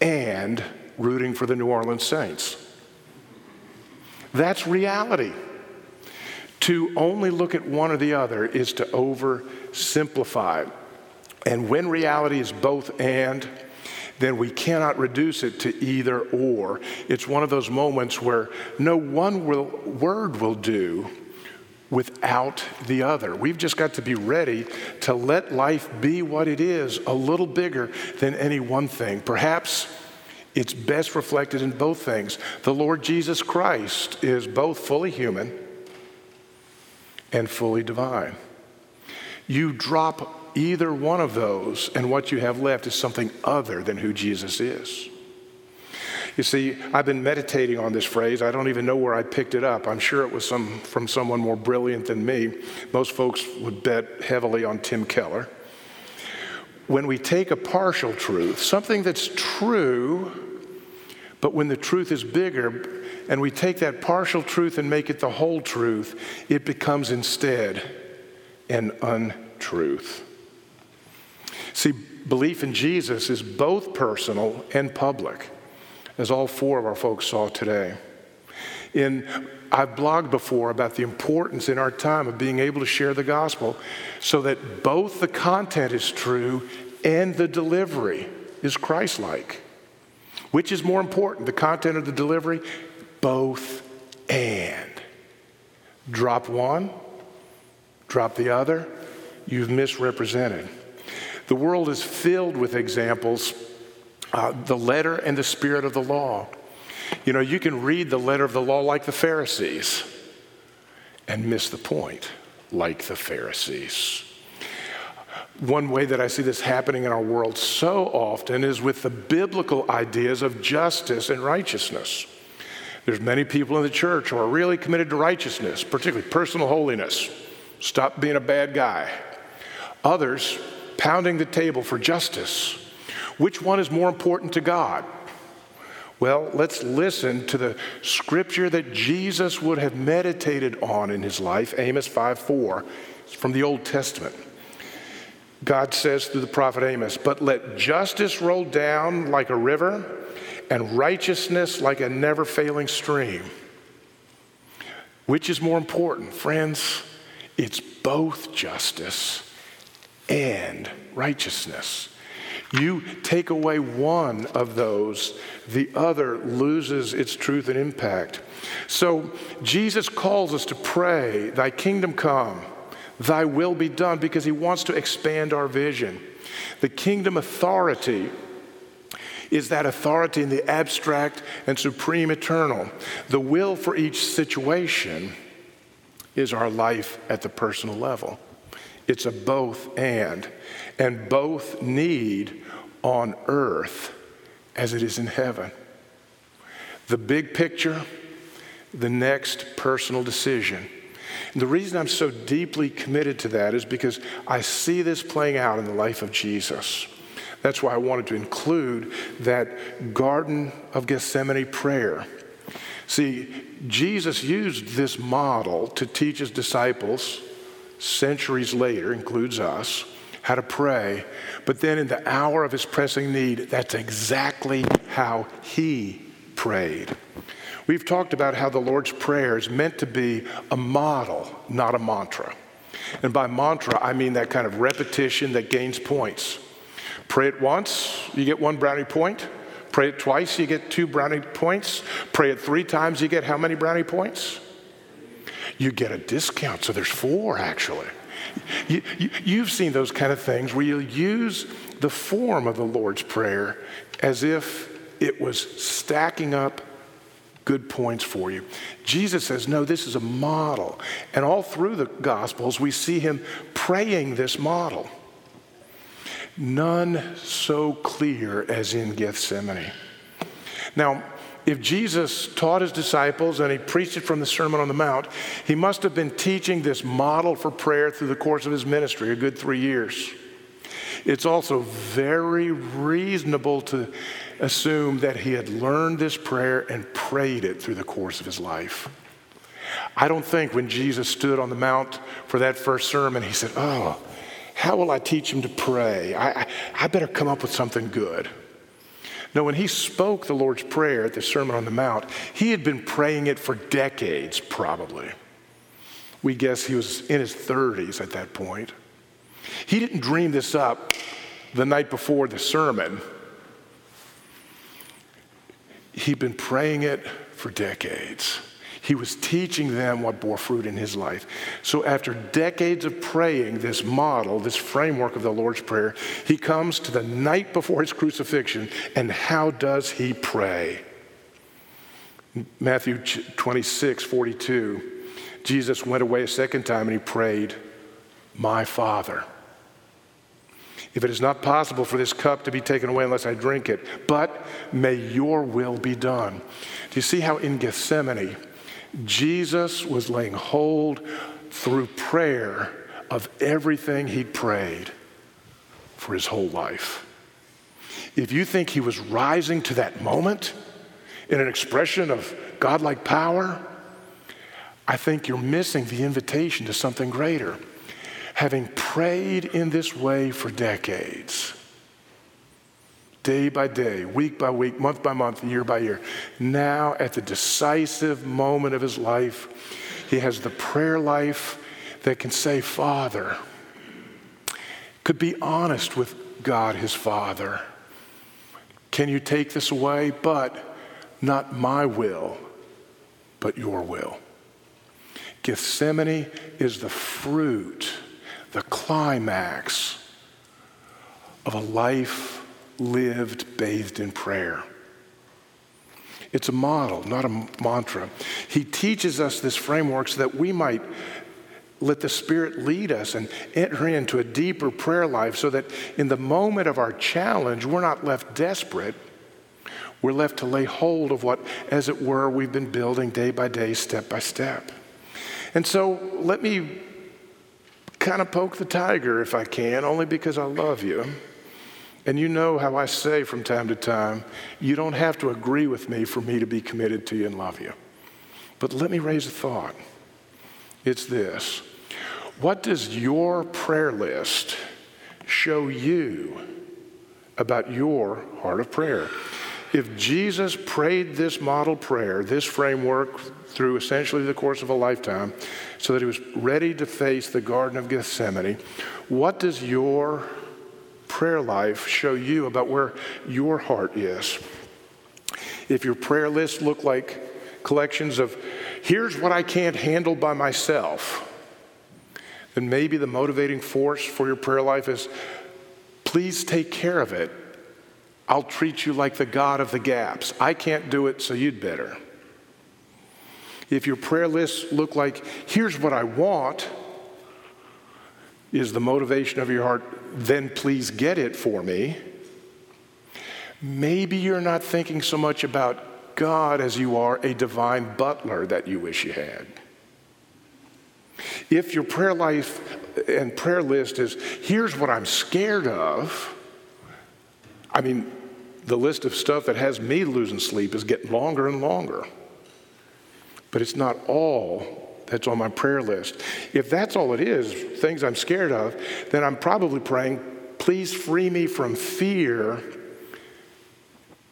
and rooting for the New Orleans Saints. That's reality. To only look at one or the other is to oversimplify it. And when reality is both and, then we cannot reduce it to either or. It's one of those moments where no one will, word will do without the other. We've just got to be ready to let life be what it is, a little bigger than any one thing. Perhaps it's best reflected in both things. The Lord Jesus Christ is both fully human and fully divine. You drop either one of those, and what you have left is something other than who Jesus is. You see, I've been meditating on this phrase. I don't even know where I picked it up. I'm sure it was some from someone more brilliant than me. Most folks would bet heavily on Tim Keller. When we take a partial truth, something that's true, but when the truth is bigger, and we take that partial truth and make it the whole truth, it becomes instead an untruth. See, belief in Jesus is both personal and public, as all four of our folks saw today. In, I've blogged before about the importance in our time of being able to share the gospel so that both the content is true and the delivery is Christ-like. Which is more important, the content or the delivery? Both and. Drop one, drop the other, you've misrepresented. The world is filled with examples, uh, the letter and the spirit of the law. You know, you can read the letter of the law like the Pharisees and miss the point like the Pharisees. One way that I see this happening in our world so often is with the biblical ideas of justice and righteousness. There's many people in the church who are really committed to righteousness, particularly personal holiness. Stop being a bad guy. Others pounding the table for justice. Which one is more important to God? Well, let's listen to the scripture that Jesus would have meditated on in his life, Amos five four, from the Old Testament. God says through the prophet Amos, "But let justice roll down like a river, and righteousness like a never-failing stream." Which is more important, friends? It's both justice and righteousness. You take away one of those, the other loses its truth and impact. So Jesus calls us to pray, thy kingdom come, thy will be done, because he wants to expand our vision. The kingdom authority is that authority in the abstract and supreme eternal. The will for each situation is our life at the personal level. It's a both and, and both need on earth as it is in heaven. The big picture, the next personal decision. And the reason I'm so deeply committed to that is because I see this playing out in the life of Jesus. That's why I wanted to include that Garden of Gethsemane prayer. See, Jesus used this model to teach his disciples centuries later, includes us, how to pray. But then in the hour of his pressing need, that's exactly how he prayed. We've talked about how the Lord's Prayer is meant to be a model, not a mantra. And by mantra, I mean that kind of repetition that gains points. Pray it once, you get one brownie point. Pray it twice, you get two brownie points. Pray it three times, you get how many brownie points? You get a discount, so there's four actually. You, you, you've seen those kind of things where you'll use the form of the Lord's Prayer as if it was stacking up good points for you. Jesus says, no, this is a model. And all through the Gospels, we see him praying this model. None so clear as in Gethsemane. Now, if Jesus taught his disciples and he preached it from the Sermon on the Mount, he must have been teaching this model for prayer through the course of his ministry, a good three years. It's also very reasonable to assume that he had learned this prayer and prayed it through the course of his life. I don't think when Jesus stood on the Mount for that first sermon, he said, oh, how will I teach him to pray? I, I, I better come up with something good. No, when he spoke the Lord's Prayer at the Sermon on the Mount, he had been praying it for decades, probably. We guess he was in his thirties at that point. He didn't dream this up the night before the sermon. He'd been praying it for decades. He was teaching them what bore fruit in his life. So after decades of praying this model, this framework of the Lord's Prayer, he comes to the night before his crucifixion, and how does he pray? Matthew twenty-six, forty-two, Jesus went away a second time and he prayed, "My Father, if it is not possible for this cup to be taken away unless I drink it, but may your will be done." Do you see how in Gethsemane, Jesus was laying hold through prayer of everything he prayed for his whole life? If you think he was rising to that moment in an expression of godlike power, I think you're missing the invitation to something greater. Having prayed in this way for decades, day by day, week by week, month by month, year by year, now at the decisive moment of his life, he has the prayer life that can say, Father, could be honest with God, his Father. Can you take this away? But not my will, but your will. Gethsemane is the fruit, the climax of a life lived, bathed in prayer. It's a model, not a mantra. He teaches us this framework so that we might let the Spirit lead us and enter into a deeper prayer life so that in the moment of our challenge, we're not left desperate. We're left to lay hold of what, as it were, we've been building day by day, step by step. And so let me kind of poke the tiger if I can, only because I love you. And you know how I say from time to time, you don't have to agree with me for me to be committed to you and love you. But let me raise a thought. It's this. What does your prayer list show you about your heart of prayer? If Jesus prayed this model prayer, this framework, through essentially the course of a lifetime, so that he was ready to face the Garden of Gethsemane, what does your prayer life show you about where your heart is? If your prayer lists look like collections of, here's what I can't handle by myself, then maybe the motivating force for your prayer life is, please take care of it. I'll treat you like the God of the gaps. I can't do it, so you'd better. If your prayer lists look like, here's what I want, is the motivation of your heart, then please get it for me. Maybe you're not thinking so much about God as you are a divine butler that you wish you had. If your prayer life and prayer list is, here's what I'm scared of, I mean, the list of stuff that has me losing sleep is getting longer and longer. But it's not all that's on my prayer list. If that's all it is, things I'm scared of, then I'm probably praying, please free me from fear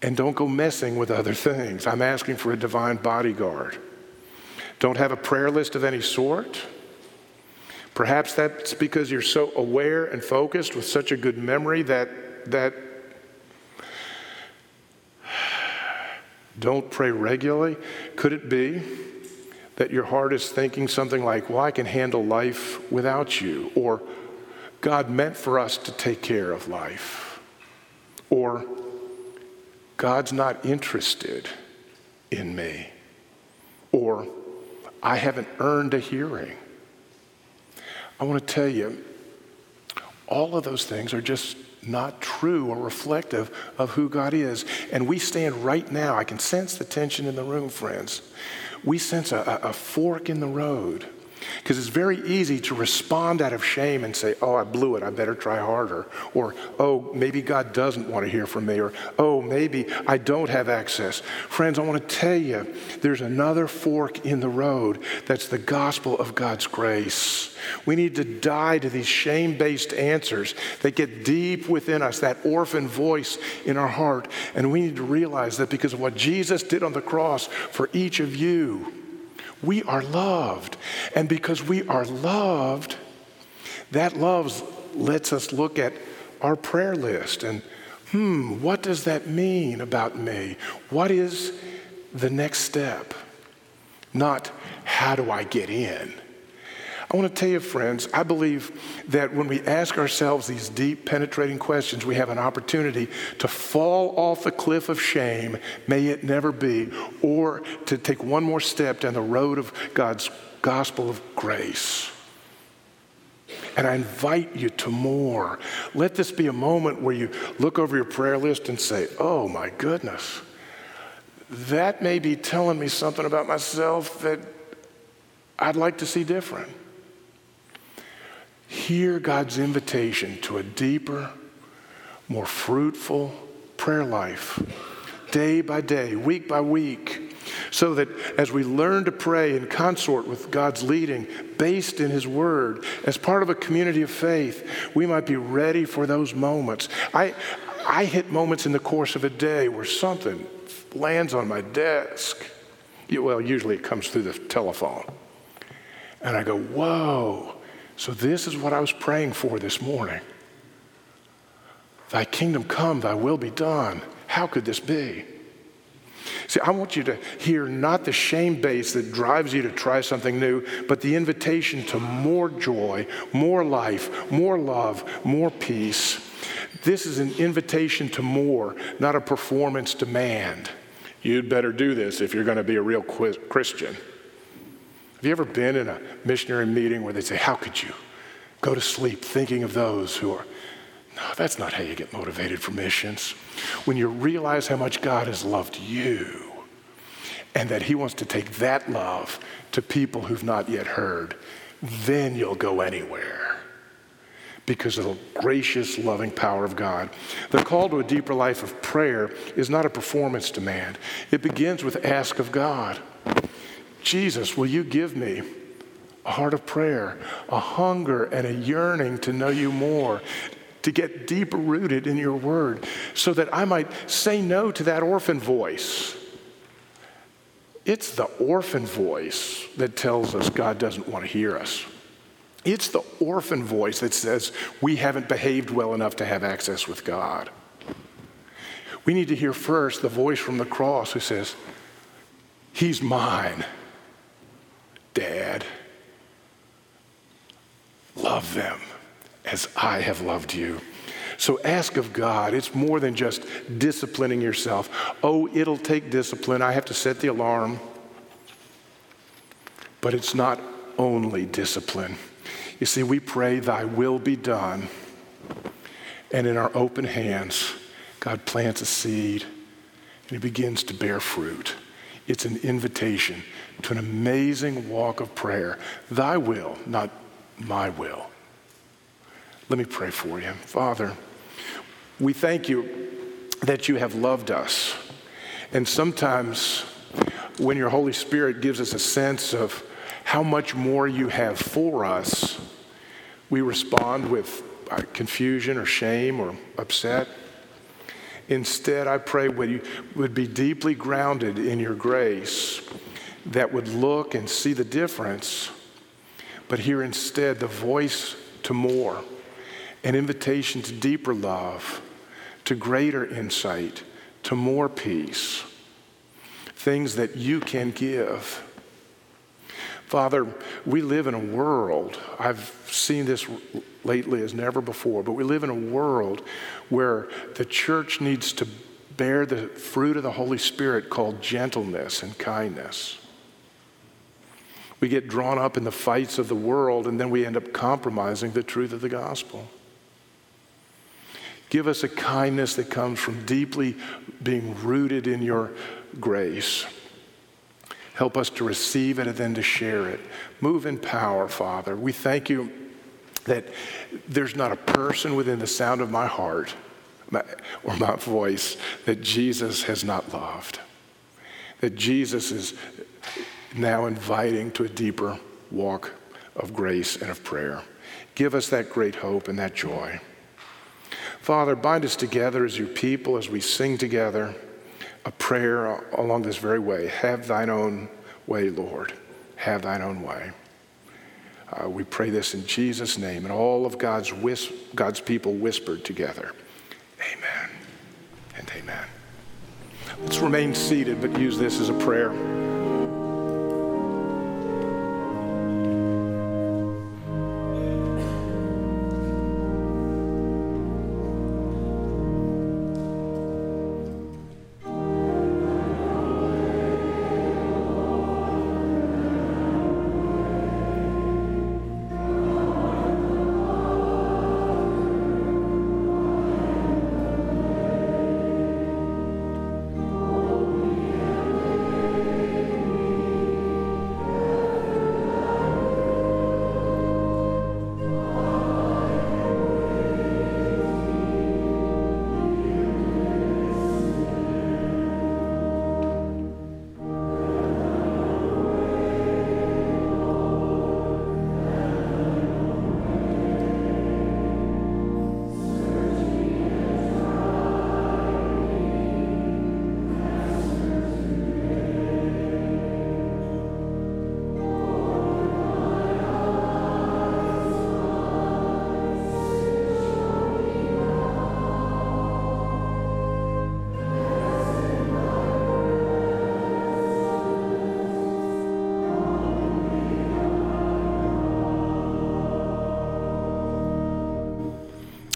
and don't go messing with other things. I'm asking for a divine bodyguard. Don't have a prayer list of any sort. Perhaps that's because you're so aware and focused with such a good memory that, that don't pray regularly. Could it be that your heart is thinking something like, well, I can handle life without you, or God meant for us to take care of life, or God's not interested in me? or I haven't earned a hearing. I want to tell you, all of those things are just not true or reflective of who God is. And we stand right now, I can sense the tension in the room, friends. We sense a, a fork in the road, because it's very easy to respond out of shame and say, oh, I blew it, I better try harder. Or, oh, maybe God doesn't want to hear from me. Or, oh, maybe I don't have access. Friends, I want to tell you, there's another fork in the road. That's the gospel of God's grace. We need to die to these shame-based answers that get deep within us, that orphan voice in our heart. And we need to realize that because of what Jesus did on the cross for each of you, we are loved. And because we are loved, that love lets us look at our prayer list and, hmm, what does that mean about me? What is the next step? Not, how do I get in? I want to tell you, friends, I believe that when we ask ourselves these deep, penetrating questions, we have an opportunity to fall off the cliff of shame, may it never be, or to take one more step down the road of God's gospel of grace. And I invite you to more. Let this be a moment where you look over your prayer list and say, oh my goodness, that may be telling me something about myself that I'd like to see different. Hear God's invitation to a deeper, more fruitful prayer life, day by day, week by week, so that as we learn to pray in consort with God's leading, based in His Word, as part of a community of faith, we might be ready for those moments. I, I hit moments in the course of a day where something lands on my desk. Well, usually it comes through the telephone. And I go, whoa. So this is what I was praying for this morning. Thy kingdom come, thy will be done. How could this be? See, I want you to hear not the shame base that drives you to try something new, but the invitation to more joy, more life, more love, more peace. This is an invitation to more, not a performance demand. You'd better do this if you're going to be a real Christian. Have you ever been in a missionary meeting where they say, how could you go to sleep thinking of those who are? No, that's not how you get motivated for missions. When you realize how much God has loved you and that He wants to take that love to people who've not yet heard, then you'll go anywhere because of the gracious, loving power of God. The call to a deeper life of prayer is not a performance demand. It begins with ask of God. Jesus, will you give me a heart of prayer, a hunger and a yearning to know you more, to get deeper rooted in your word so that I might say no to that orphan voice? It's the orphan voice that tells us God doesn't want to hear us. It's the orphan voice that says we haven't behaved well enough to have access with God. We need to hear first the voice from the cross who says, He's mine. Dad, love them as I have loved you. So ask of God. It's more than just disciplining yourself. Oh, it'll take discipline. I have to set the alarm. But it's not only discipline. You see, we pray, thy will be done. And in our open hands, God plants a seed and He begins to bear fruit. It's an invitation to an amazing walk of prayer. Thy will, not my will. Let me pray for you. Father, we thank you that you have loved us. And sometimes when your Holy Spirit gives us a sense of how much more you have for us, we respond with confusion or shame or upset. Instead, I pray we would be deeply grounded in your grace that would look and see the difference, but hear instead the voice to more, an invitation to deeper love, to greater insight, to more peace, things that you can give. Father, we live in a world, I've seen this lately as never before, but we live in a world where the church needs to bear the fruit of the Holy Spirit called gentleness and kindness. We get drawn up in the fights of the world, and then we end up compromising the truth of the gospel. Give us a kindness that comes from deeply being rooted in your grace. Help us to receive it and then to share it. Move in power, Father. We thank you that there's not a person within the sound of my heart or my voice that Jesus has not loved, that Jesus is now inviting to a deeper walk of grace and of prayer. Give us that great hope and that joy. Father, bind us together as your people as we sing together a prayer along this very way. Have thine own way, Lord. Have thine own way. Uh, we pray this in Jesus' name, and all of God's whis- God's people whispered together. Amen and amen. Let's remain seated, but use this as a prayer.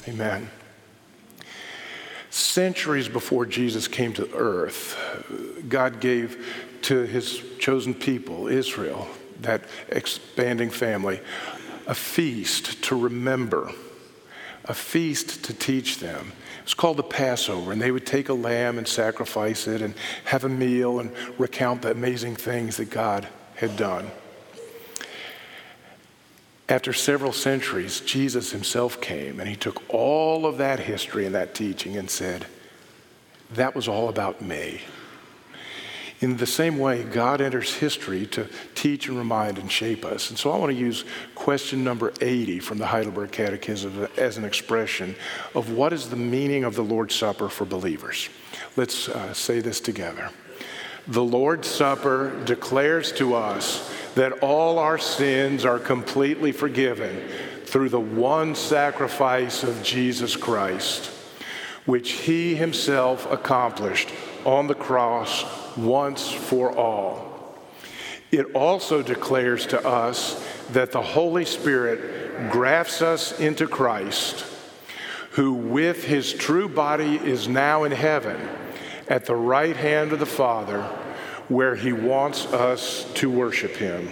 Amen. Centuries before Jesus came to earth, God gave to his chosen people, Israel, that expanding family, a feast to remember, a feast to teach them. It's called the Passover, and they would take a lamb and sacrifice it and have a meal and recount the amazing things that God had done. After several centuries, Jesus himself came, and he took all of that history and that teaching and said, that was all about me. In the same way, God enters history to teach and remind and shape us. And so I want to use question number eighty from the Heidelberg Catechism as an expression of what is the meaning of the Lord's Supper for believers. Let's uh, say this together. The Lord's Supper declares to us that all our sins are completely forgiven through the one sacrifice of Jesus Christ, which he himself accomplished on the cross once for all. It also declares to us that the Holy Spirit grafts us into Christ, who with his true body is now in heaven, at the right hand of the Father, where he wants us to worship him.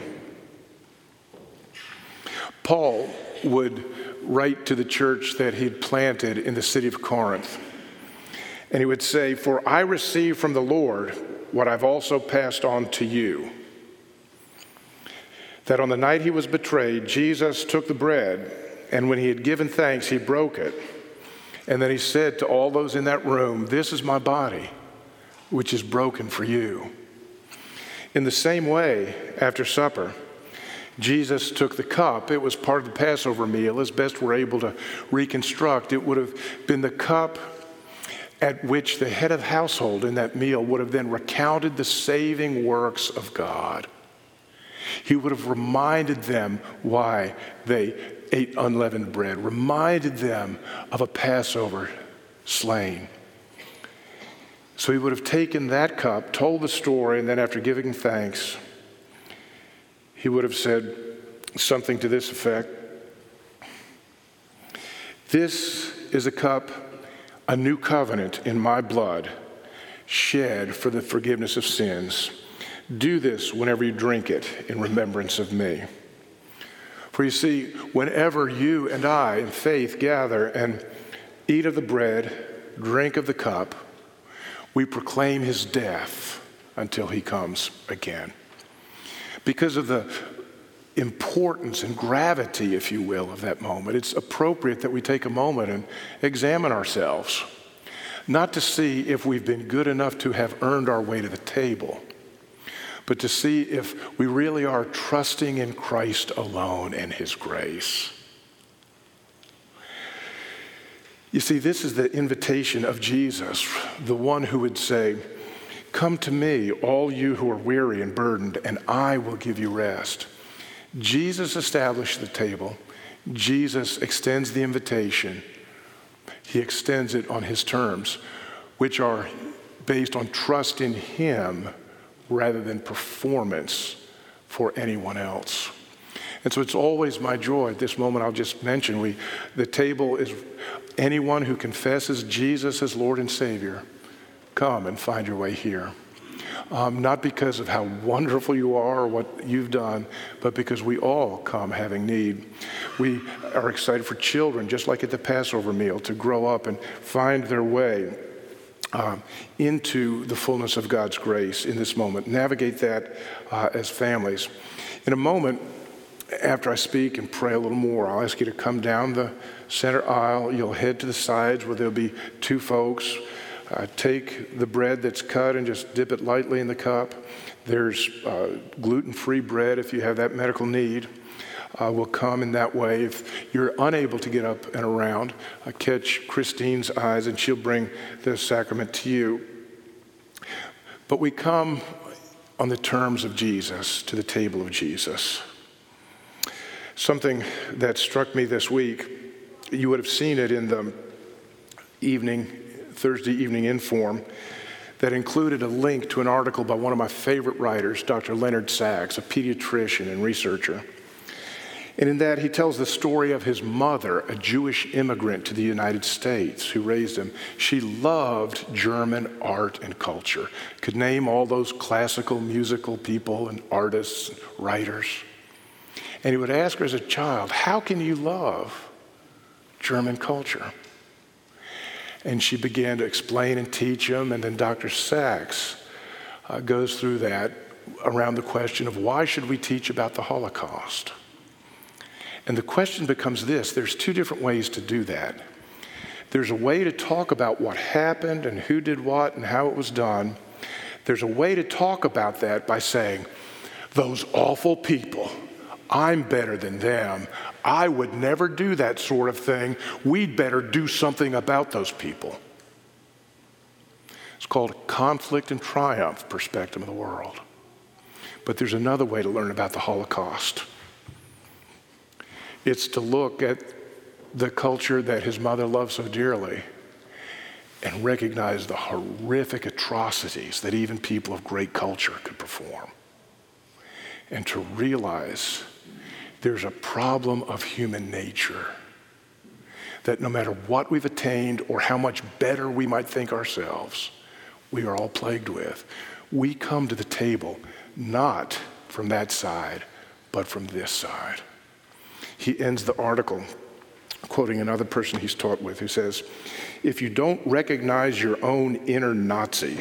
Paul would write to the church that he'd planted in the city of Corinth, and he would say, "For I received from the Lord what I've also passed on to you, that on the night he was betrayed, Jesus took the bread, and when he had given thanks, he broke it. And then he said to all those in that room, 'This is my body, which is broken for you.' In the same way, after supper, Jesus took the cup." It was part of the Passover meal. As best we're able to reconstruct, it would have been the cup at which the head of household in that meal would have then recounted the saving works of God. He would have reminded them why they ate unleavened bread, reminded them of a Passover slain. So he would have taken that cup, told the story, and then after giving thanks, he would have said something to this effect: "This is a cup, a new covenant in my blood, shed for the forgiveness of sins. Do this whenever you drink it in remembrance of me. For you see, whenever you and I in faith gather and eat of the bread, drink of the cup, we proclaim his death until he comes again. Because of the importance and gravity, if you will, of that moment, it's appropriate that we take a moment and examine ourselves, not to see if we've been good enough to have earned our way to the table, but to see if we really are trusting in Christ alone and his grace. You see, this is the invitation of Jesus, the one who would say, "Come to me, all you who are weary and burdened, and I will give you rest." Jesus established the table. Jesus extends the invitation. He extends it on his terms, which are based on trust in him rather than performance for anyone else. And so it's always my joy at this moment. I'll just mention we, the table is anyone who confesses Jesus as Lord and Savior, come and find your way here. Um, not because of how wonderful you are or what you've done, but because we all come having need. We are excited for children, just like at the Passover meal, to grow up and find their way Um, into the fullness of God's grace in this moment. Navigate that uh, as families. In a moment, after I speak and pray a little more, I'll ask you to come down the center aisle. You'll head to the sides where there'll be two folks. Uh, take the bread that's cut and just dip it lightly in the cup. There's uh, gluten-free bread if you have that medical need. Uh, will come in that way. If you're unable to get up and around, uh, catch Christine's eyes and she'll bring the sacrament to you. But we come on the terms of Jesus, to the table of Jesus. Something that struck me this week, you would have seen it in the evening, Thursday evening inform, that included a link to an article by one of my favorite writers, Doctor Leonard Sachs, a pediatrician and researcher. And in that, he tells the story of his mother, a Jewish immigrant to the United States who raised him. She loved German art and culture, could name all those classical musical people and artists and writers. And he would ask her as a child, "How can you love German culture?" And she began to explain and teach him. And then Doctor Sachs uh, goes through that around the question of why should we teach about the Holocaust? And the question becomes this: there's two different ways to do that. There's a way to talk about what happened and who did what and how it was done. There's a way to talk about that by saying, "Those awful people, I'm better than them. I would never do that sort of thing. We'd better do something about those people." It's called a conflict and triumph perspective of the world. But there's another way to learn about the Holocaust. It's to look at the culture that his mother loved so dearly and recognize the horrific atrocities that even people of great culture could perform. And to realize there's a problem of human nature that no matter what we've attained or how much better we might think ourselves, we are all plagued with. We come to the table not from that side, but from this side. He ends the article quoting another person he's taught with who says, "If you don't recognize your own inner Nazi,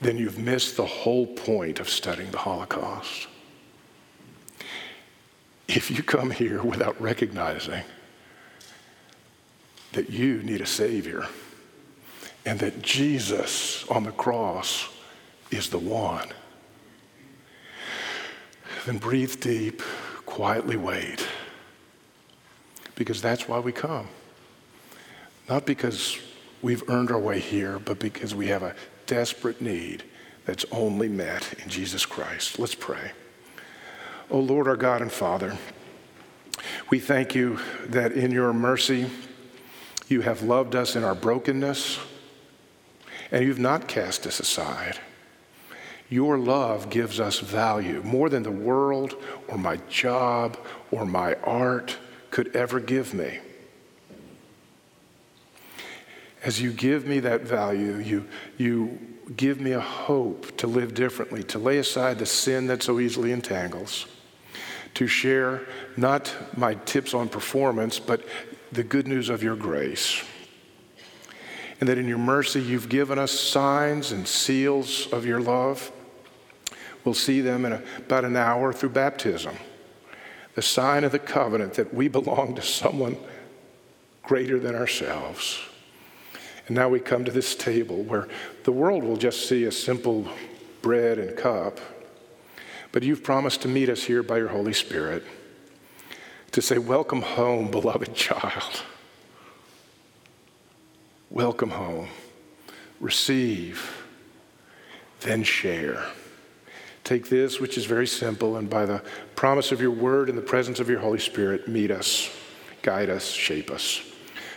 then you've missed the whole point of studying the Holocaust." If you come here without recognizing that you need a Savior and that Jesus on the cross is the one, then breathe deep, quietly wait. Because that's why we come. Not because we've earned our way here, but because we have a desperate need that's only met in Jesus Christ. Let's pray. O Lord, our God and Father, we thank you that in your mercy, you have loved us in our brokenness, and you've not cast us aside. Your love gives us value more than the world or my job or my art could ever give me. As you give me that value, you, you give me a hope to live differently, to lay aside the sin that so easily entangles, to share not my tips on performance, but the good news of your grace. And that in your mercy, you've given us signs and seals of your love. We'll see them in a, about an hour through baptism. The sign of the covenant that we belong to someone greater than ourselves. And now we come to this table where the world will just see a simple bread and cup, but you've promised to meet us here by your Holy Spirit, to say, welcome home, beloved child. Welcome home. Receive, then share. Take this, which is very simple, and by the promise of your word and the presence of your Holy Spirit, meet us, guide us, shape us.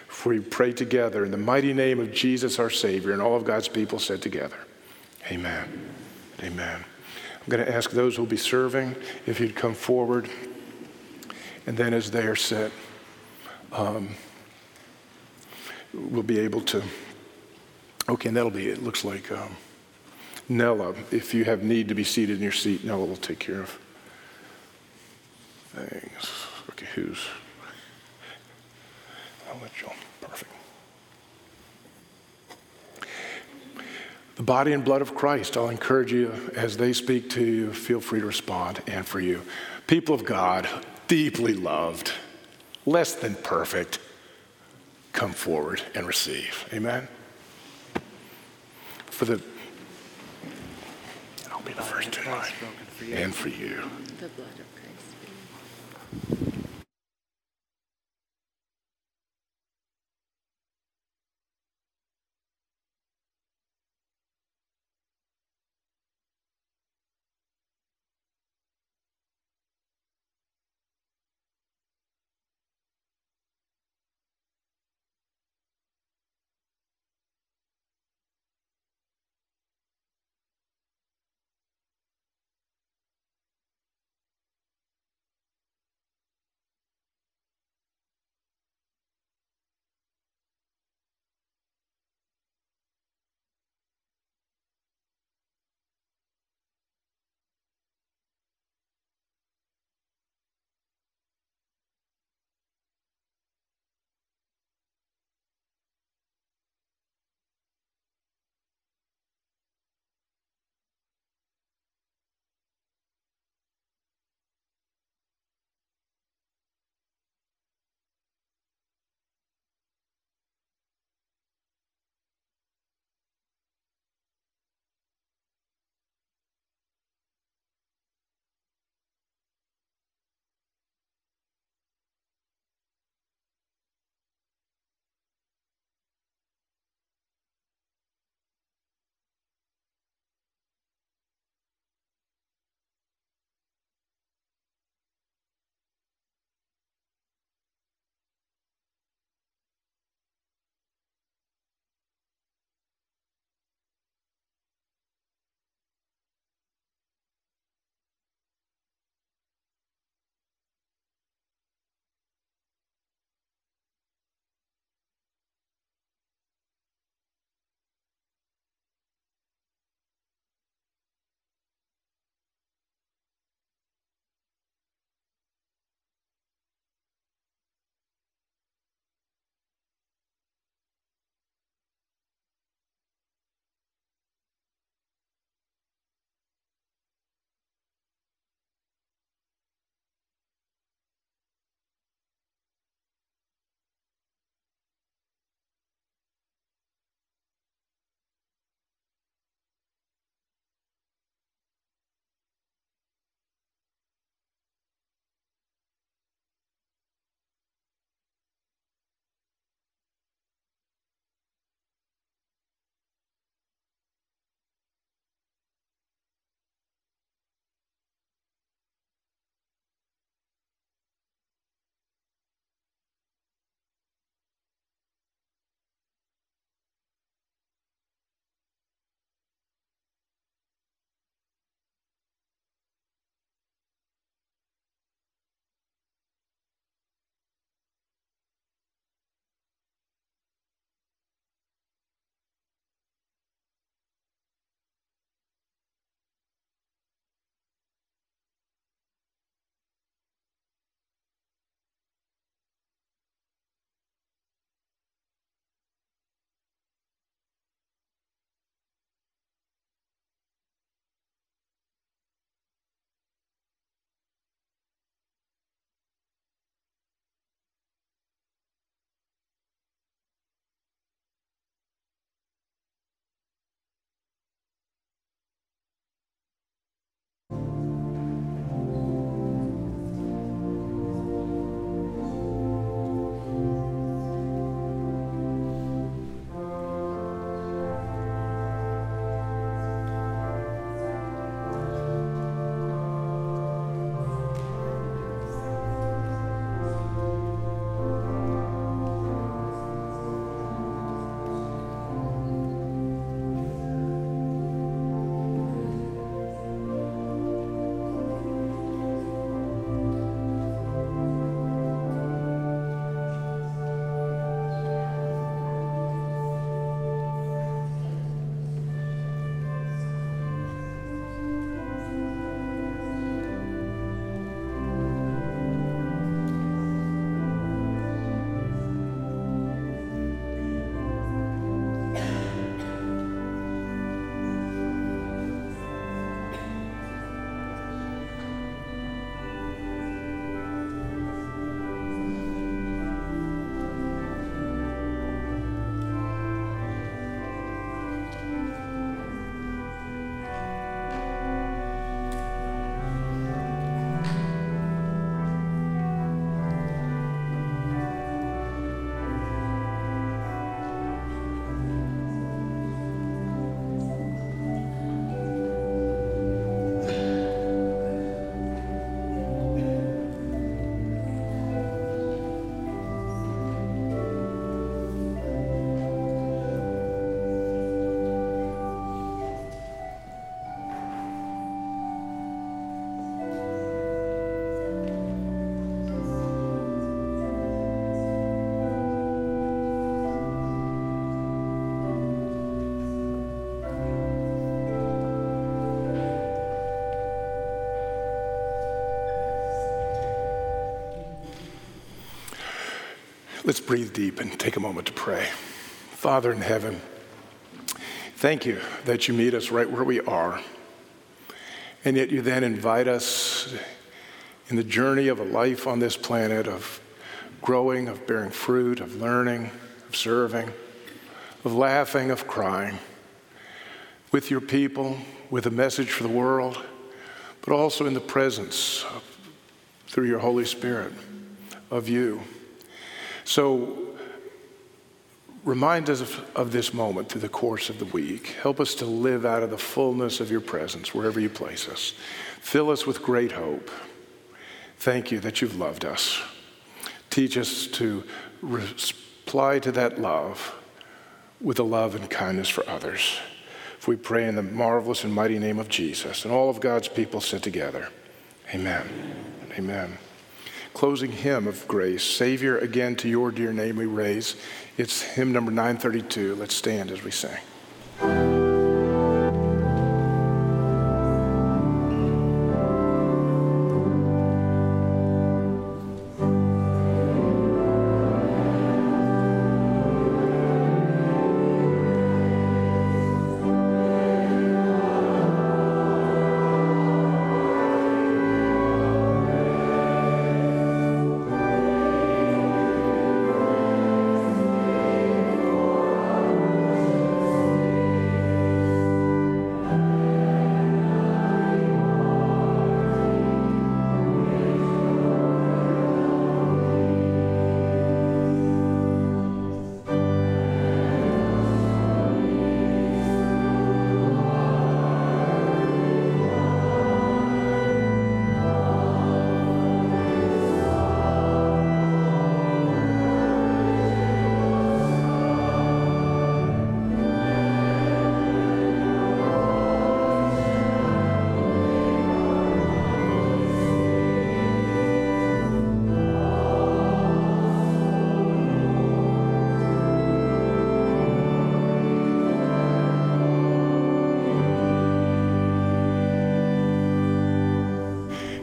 For we pray together in the mighty name of Jesus, our Savior, and all of God's people said together, amen, amen. I'm going to ask those who will be serving if you'd come forward. And then as they are set, um, we'll be able to, okay, and that'll be, it looks like um, Nella, if you have need to be seated in your seat, Nella will take care of things. Okay, who's? I'll let you all. Perfect. The body and blood of Christ. I'll encourage you as they speak to you, feel free to respond. And for you, people of God, deeply loved, less than perfect, come forward and receive. Amen. For the, I'll be the first to tonight, and for you. The blood of Christ. Let's breathe deep and take a moment to pray. Father in heaven, thank you that you meet us right where we are, and yet you then invite us in the journey of a life on this planet of growing, of bearing fruit, of learning, of serving, of laughing, of crying, with your people, with a message for the world, but also in the presence, of, through your Holy Spirit, of you. So remind us of, of this moment through the course of the week. Help us to live out of the fullness of your presence wherever you place us. Fill us with great hope. Thank you that you've loved us. Teach us to reply to that love with a love and kindness for others. If we pray in the marvelous and mighty name of Jesus, and all of God's people sit together. Amen. Amen. Amen. Closing hymn of grace, Savior, again to your dear name we raise. It's hymn number nine thirty-two. Let's stand as we sing.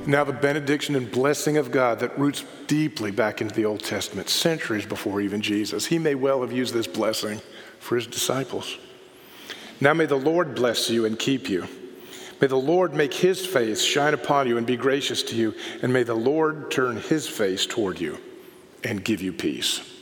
Now the benediction and blessing of God that roots deeply back into the Old Testament, centuries before even Jesus. He may well have used this blessing for his disciples. Now may the Lord bless you and keep you. May the Lord make his face shine upon you and be gracious to you. And may the Lord turn his face toward you and give you peace.